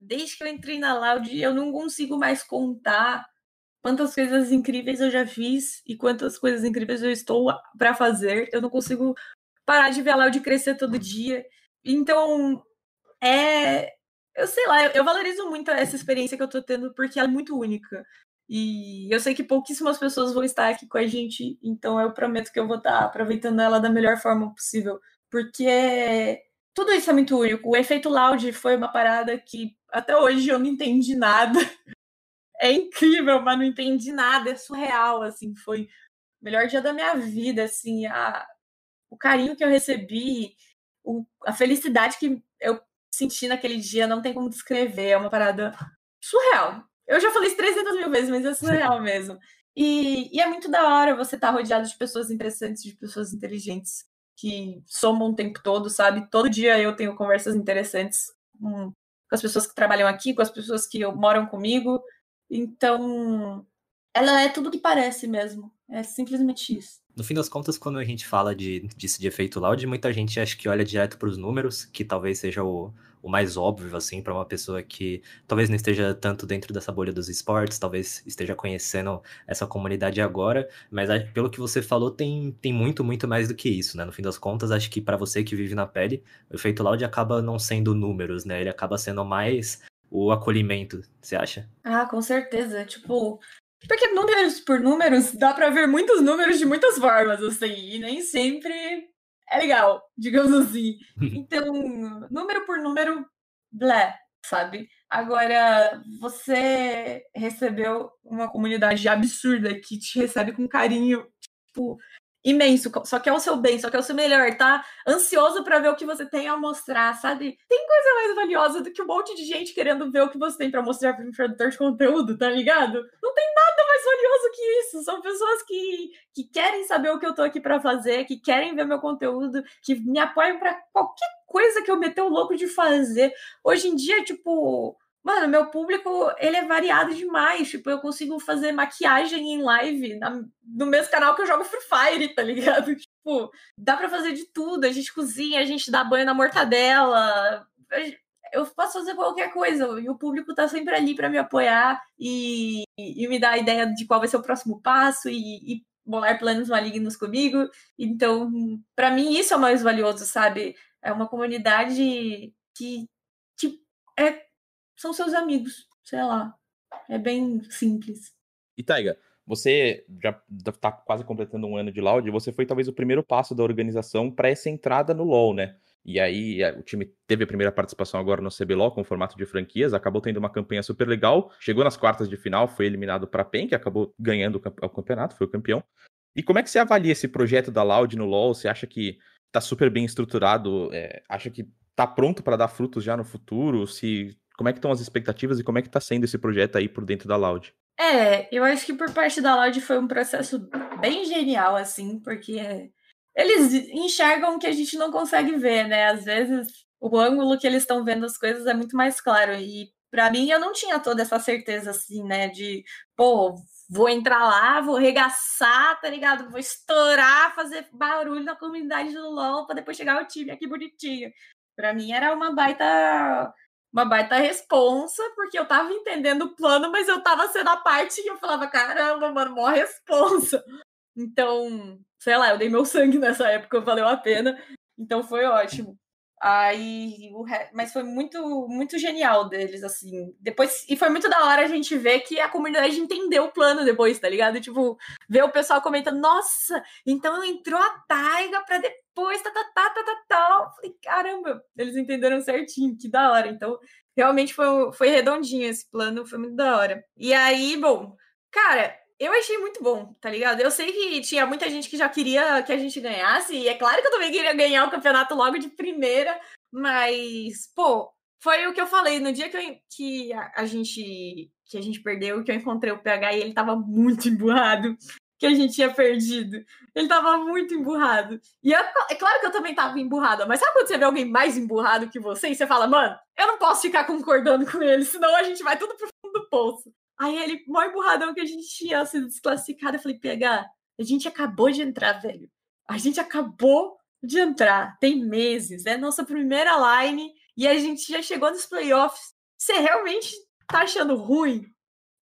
desde que eu entrei na Loud, eu não consigo mais contar quantas coisas incríveis eu já fiz e quantas coisas incríveis eu estou para fazer. Eu não consigo parar de ver a Loud crescer todo dia. Então, eu sei lá, eu valorizo muito essa experiência que eu tô tendo porque ela é muito única. E eu sei que pouquíssimas pessoas vão estar aqui com a gente, então eu prometo que eu vou estar aproveitando ela da melhor forma possível. Porque tudo isso é muito único. O efeito Loud foi uma parada que até hoje eu não entendi nada. É incrível, mas não entendi nada, é surreal, assim, foi o melhor dia da minha vida, assim, o carinho que eu recebi, a felicidade que eu senti naquele dia, não tem como descrever, é uma parada surreal. Eu já falei isso 300.000 vezes, mas é surreal mesmo. E é muito da hora você estar rodeado de pessoas interessantes, de pessoas inteligentes, que somam o tempo todo, sabe? Todo dia eu tenho conversas interessantes com as pessoas que trabalham aqui, com as pessoas que moram comigo. Então, ela é tudo que parece mesmo. É simplesmente isso. No fim das contas, quando a gente fala disso de efeito Loud, muita gente acha que olha direto para os números, que talvez seja o mais óbvio, assim, para uma pessoa que talvez não esteja tanto dentro dessa bolha dos esportes, talvez esteja conhecendo essa comunidade agora, mas pelo que você falou, tem muito, muito mais do que isso, né? No fim das contas, acho que para você que vive na pele, o efeito Loud acaba não sendo números, né? Ele acaba sendo mais o acolhimento, você acha? Com certeza, tipo, porque números por números, dá pra ver muitos números de muitas formas, assim, e nem sempre é legal, digamos assim. Então, número por número, blé, sabe? Agora, você recebeu uma comunidade absurda que te recebe com carinho, tipo, imenso, só quer o seu bem, só quer o seu melhor, tá? Ansioso pra ver o que você tem a mostrar, sabe? Tem coisa mais valiosa do que um monte de gente querendo ver o que você tem pra mostrar pro produtor de conteúdo, tá ligado? Não tem nada mais valioso que isso, são pessoas que querem saber o que eu tô aqui pra fazer, que querem ver meu conteúdo, que me apoiam pra qualquer coisa que eu meter o louco de fazer. Hoje em dia, tipo, mano, meu público, ele é variado demais. Tipo, eu consigo fazer maquiagem em live no mesmo canal que eu jogo Free Fire, tá ligado? Tipo, dá pra fazer de tudo. A gente cozinha, a gente dá banho na mortadela. Eu posso fazer qualquer coisa. E o público tá sempre ali pra me apoiar e me dar a ideia de qual vai ser o próximo passo e bolar planos malignos comigo. Então, pra mim, isso é o mais valioso, sabe? É uma comunidade que são seus amigos, sei lá. É bem simples. E Taiga, você já está quase completando um ano de Loud, você foi talvez o primeiro passo da organização para essa entrada no LoL, né? E aí o time teve a primeira participação agora no CBLOL com o formato de franquias, acabou tendo uma campanha super legal, chegou nas quartas de final, foi eliminado para a PEN, que acabou ganhando o campeonato, foi o campeão. E como é que você avalia esse projeto da Loud no LoL? Você acha que está super bem estruturado? Acha que está pronto para dar frutos já no futuro? Como é que estão as expectativas e como é que está sendo esse projeto aí por dentro da Loud? Eu acho que por parte da Loud foi um processo bem genial, assim, porque eles enxergam o que a gente não consegue ver, né? Às vezes o ângulo que eles estão vendo as coisas é muito mais claro. E para mim eu não tinha toda essa certeza, assim, né? De, vou entrar lá, vou arregaçar, tá ligado? Vou estourar, fazer barulho na comunidade do LoL para depois chegar o time aqui bonitinho. Para mim era uma baita responsa, porque eu tava entendendo o plano, mas eu tava sendo a parte e eu falava, caramba, mano, mó responsa. Então, sei lá, eu dei meu sangue nessa época, valeu a pena. Então foi ótimo. Aí, mas foi muito genial deles, assim. Depois, e foi muito da hora a gente ver que a comunidade entendeu o plano depois, tá ligado? Tipo, ver o pessoal comentando, nossa, então entrou a Taiga pra depois, tá. Falei, caramba, eles entenderam certinho, que da hora. Então, realmente foi redondinho esse plano, foi muito da hora. E aí, bom, cara, eu achei muito bom, tá ligado? Eu sei que tinha muita gente que já queria que a gente ganhasse, e é claro que eu também queria ganhar o campeonato logo de primeira, mas, pô, foi o que eu falei. No dia que a gente perdeu, que eu encontrei o PH e ele tava muito emburrado, que a gente tinha perdido. Ele tava muito emburrado. E é claro que eu também tava emburrada, mas sabe quando você vê alguém mais emburrado que você e você fala, mano, eu não posso ficar concordando com ele, senão a gente vai tudo pro fundo do poço. Aí ele, o maior burradão que a gente tinha sido desclassificado, eu falei, PH, a gente acabou de entrar, velho. A gente acabou de entrar, tem meses, é nossa primeira line, e a gente já chegou nos playoffs. Você realmente tá achando ruim?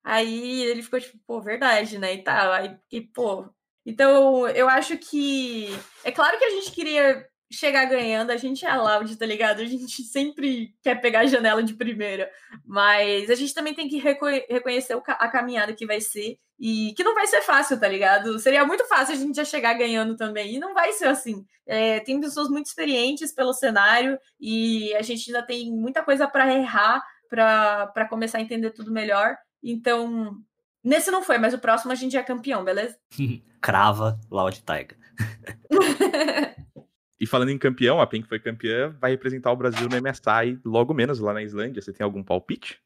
Aí ele ficou tipo, pô, verdade, né, e tal, aí, e, pô. Então, eu acho que... É claro que a gente queria chegar ganhando, a gente é a Loud, tá ligado? A gente sempre quer pegar a janela de primeira, mas a gente também tem que reconhecer a caminhada que vai ser, e que não vai ser fácil, tá ligado? Seria muito fácil a gente já chegar ganhando também, e não vai ser assim. Tem pessoas muito experientes pelo cenário, e a gente ainda tem muita coisa para errar, para começar a entender tudo melhor, então... Nesse não foi, mas o próximo a gente é campeão, beleza? Crava Loud Taiga. E falando em campeão, a Pink foi campeã, vai representar o Brasil no MSI logo menos lá na Islândia. Você tem algum palpite?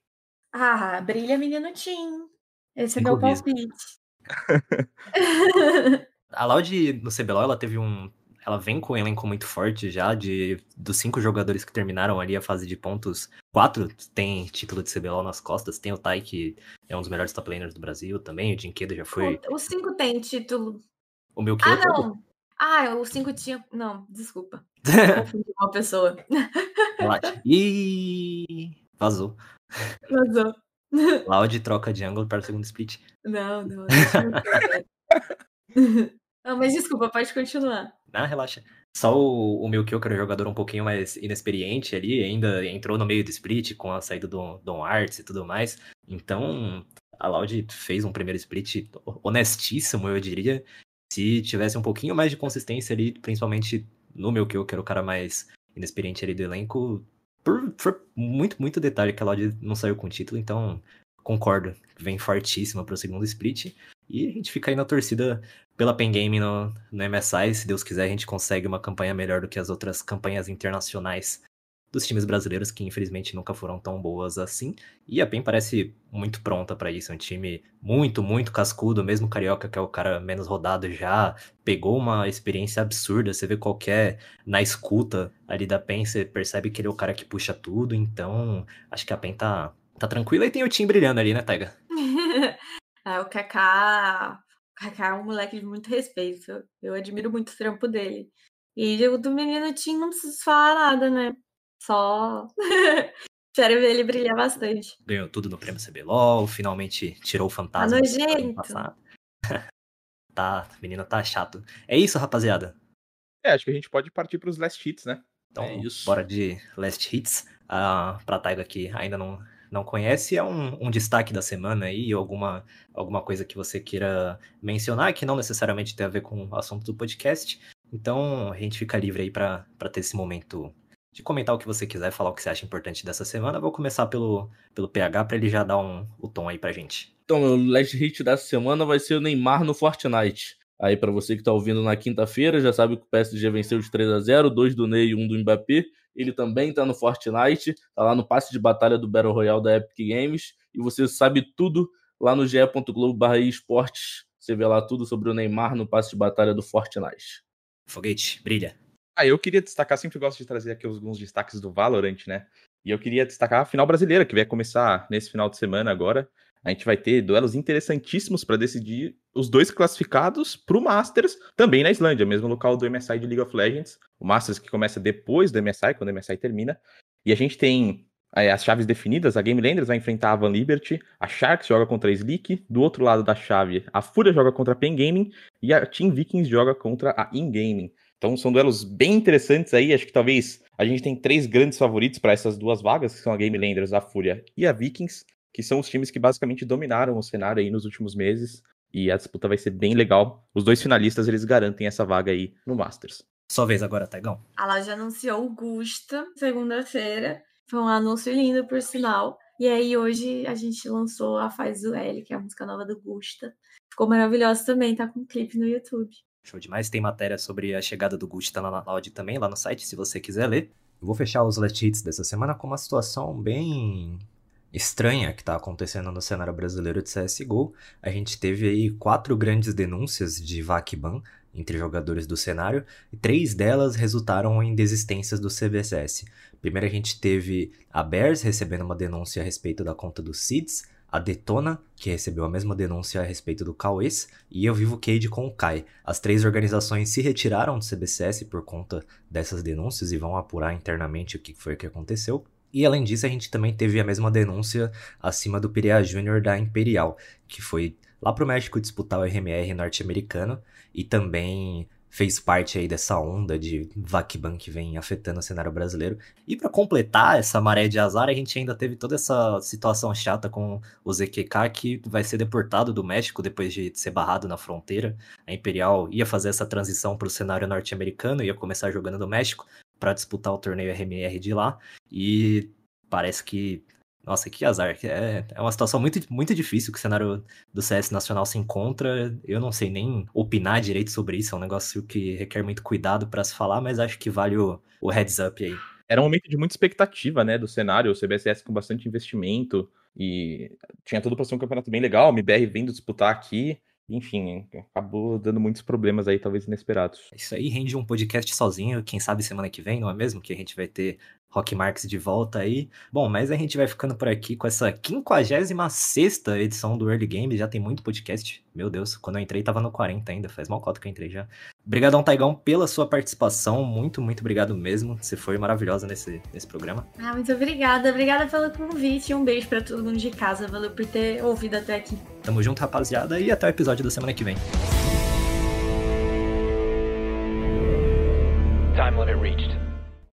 Ah, brilha, menino Tim. Esse é meu palpite. A Loud no CBLOL, ela vem com um elenco muito forte já, dos 5 jogadores que terminaram ali a fase de pontos, 4 tem título de CBLOL nas costas, tem o Tai, que é um dos melhores top laners do Brasil também, o Jinquedo já foi... Os 5 tem título. O meu que... os 5 tinha... Não, desculpa. Confundi uma pessoa. Relaxa. E Vazou. Loud troca de ângulo para o segundo split. Não. Não, mas desculpa, pode continuar. Ah, relaxa. Só o Milkio, que era um jogador um pouquinho mais inexperiente ali, ainda entrou no meio do split com a saída do Don Arts e tudo mais. Então, a Loud fez um primeiro split honestíssimo, eu diria. Se tivesse um pouquinho mais de consistência ali, principalmente no Milkio, que era o cara mais inexperiente ali do elenco, por muito detalhe que a Loud não saiu com o título, então concordo. Vem fortíssima pro segundo split. E a gente fica aí na torcida pela Pen Game no MSI. Se Deus quiser, a gente consegue uma campanha melhor do que as outras campanhas internacionais dos times brasileiros, que infelizmente nunca foram tão boas assim. E a Pen parece muito pronta para isso. É um time muito cascudo. Mesmo o Carioca, que é o cara menos rodado, já pegou uma experiência absurda. Você vê na escuta ali da Pen, você percebe que ele é o cara que puxa tudo. Então, acho que a Pen tá tranquila e tem o time brilhando ali, né, Taiga? Ah, o Kaká. O Kaká é um moleque de muito respeito. Eu admiro muito o trampo dele. E o do menino Tim não preciso falar nada, né? Só. Espero ver ele brilhar bastante. Ganhou tudo no prêmio CBLOL, finalmente tirou o fantasma do ano passado. Tá, menina, tá chato. É isso, rapaziada? Acho que a gente pode partir pros last hits, né? Então, bora de last hits. Pra Taiga aqui ainda não conhece, é um destaque da semana aí, alguma coisa que você queira mencionar, que não necessariamente tem a ver com o assunto do podcast. Então, a gente fica livre aí para ter esse momento de comentar o que você quiser, falar o que você acha importante dessa semana. Vou começar pelo PH, para ele já dar o tom aí pra gente. Então, meu last hit dessa semana vai ser o Neymar no Fortnite. Aí, para você que tá ouvindo na quinta-feira, já sabe que o PSG venceu de 3-0, 2 do Ney e 1 do Mbappé. Ele também tá no Fortnite, tá lá no passe de batalha do Battle Royale da Epic Games, e você sabe tudo lá no ge.globo/esportes. Você vê lá tudo sobre o Neymar no passe de batalha do Fortnite. Foguete, brilha. Eu queria destacar, sempre gosto de trazer aqui alguns destaques do Valorant, né? E eu queria destacar a final brasileira, que vai começar nesse final de semana agora. A gente vai ter duelos interessantíssimos para decidir os 2 classificados para o Masters, também na Islândia, mesmo local do MSI de League of Legends. O Masters que começa depois do MSI, quando o MSI termina. E a gente tem as chaves definidas. A Game Landers vai enfrentar a Van Liberty, a Sharks joga contra a Sleek, do outro lado da chave a Fúria joga contra a Pen Gaming e a Team Vikings joga contra a InGaming. Então são duelos bem interessantes aí, acho que talvez a gente tem três grandes favoritos para essas duas vagas, que são a Game Landers, a Fúria e a Vikings, que são os times que basicamente dominaram o cenário aí nos últimos meses, e a disputa vai ser bem legal. Os dois finalistas, eles garantem essa vaga aí no Masters. Sua vez agora, Taigão. A Loud anunciou o Gusta, segunda-feira, foi um anúncio lindo, por sinal, e aí hoje a gente lançou a Faz o L, que é a música nova do Gusta, ficou maravilhosa também, tá com um clipe no YouTube. Show demais, tem matéria sobre a chegada do Gusta lá na Loud também, lá no site, se você quiser ler. Eu vou fechar os Last Hits dessa semana com uma situação bem estranha que está acontecendo no cenário brasileiro de CSGO. A gente teve aí 4 grandes denúncias de VAC/ban entre jogadores do cenário, e 3 delas resultaram em desistências do CBSS. Primeiro a gente teve a Bears recebendo uma denúncia a respeito da conta do Seeds, a Detona, que recebeu a mesma denúncia a respeito do Cauês, e eu vivo Cade com o Kai. As 3 organizações se retiraram do CBCS por conta dessas denúncias e vão apurar internamente o que foi que aconteceu. E além disso, a gente também teve a mesma denúncia acima do Pirea Júnior da Imperial, que foi lá pro México disputar o RMR norte-americano e também fez parte aí dessa onda de VAC/ban que vem afetando o cenário brasileiro. E para completar essa maré de azar, a gente ainda teve toda essa situação chata com o ZQK, que vai ser deportado do México depois de ser barrado na fronteira. A Imperial ia fazer essa transição para o cenário norte-americano, ia começar jogando no México para disputar o torneio RMR de lá. E parece que... Nossa, que azar. É uma situação muito, muito difícil que o cenário do CS nacional se encontra. Eu não sei nem opinar direito sobre isso. É um negócio que requer muito cuidado para se falar, mas acho que vale o heads up aí. Era um momento de muita expectativa, né, do cenário. O CBSS com bastante investimento e tinha tudo para ser um campeonato bem legal. O MBR vindo disputar aqui. Enfim, acabou dando muitos problemas aí, talvez inesperados. Isso aí rende um podcast sozinho, quem sabe semana que vem, não é mesmo? Que a gente vai ter Rock Marques de volta aí. Bom, mas a gente vai ficando por aqui com essa 56ª edição do Early Game, já tem muito podcast. Meu Deus, quando eu entrei tava no 40 ainda, faz mal cota que eu entrei já. Obrigadão, Taigão, pela sua participação, muito, muito obrigado mesmo, você foi maravilhosa nesse programa. Ah, muito obrigada pelo convite, um beijo pra todo mundo de casa, valeu por ter ouvido até aqui. Tamo junto, rapaziada, e até o episódio da semana que vem. Time limit reached.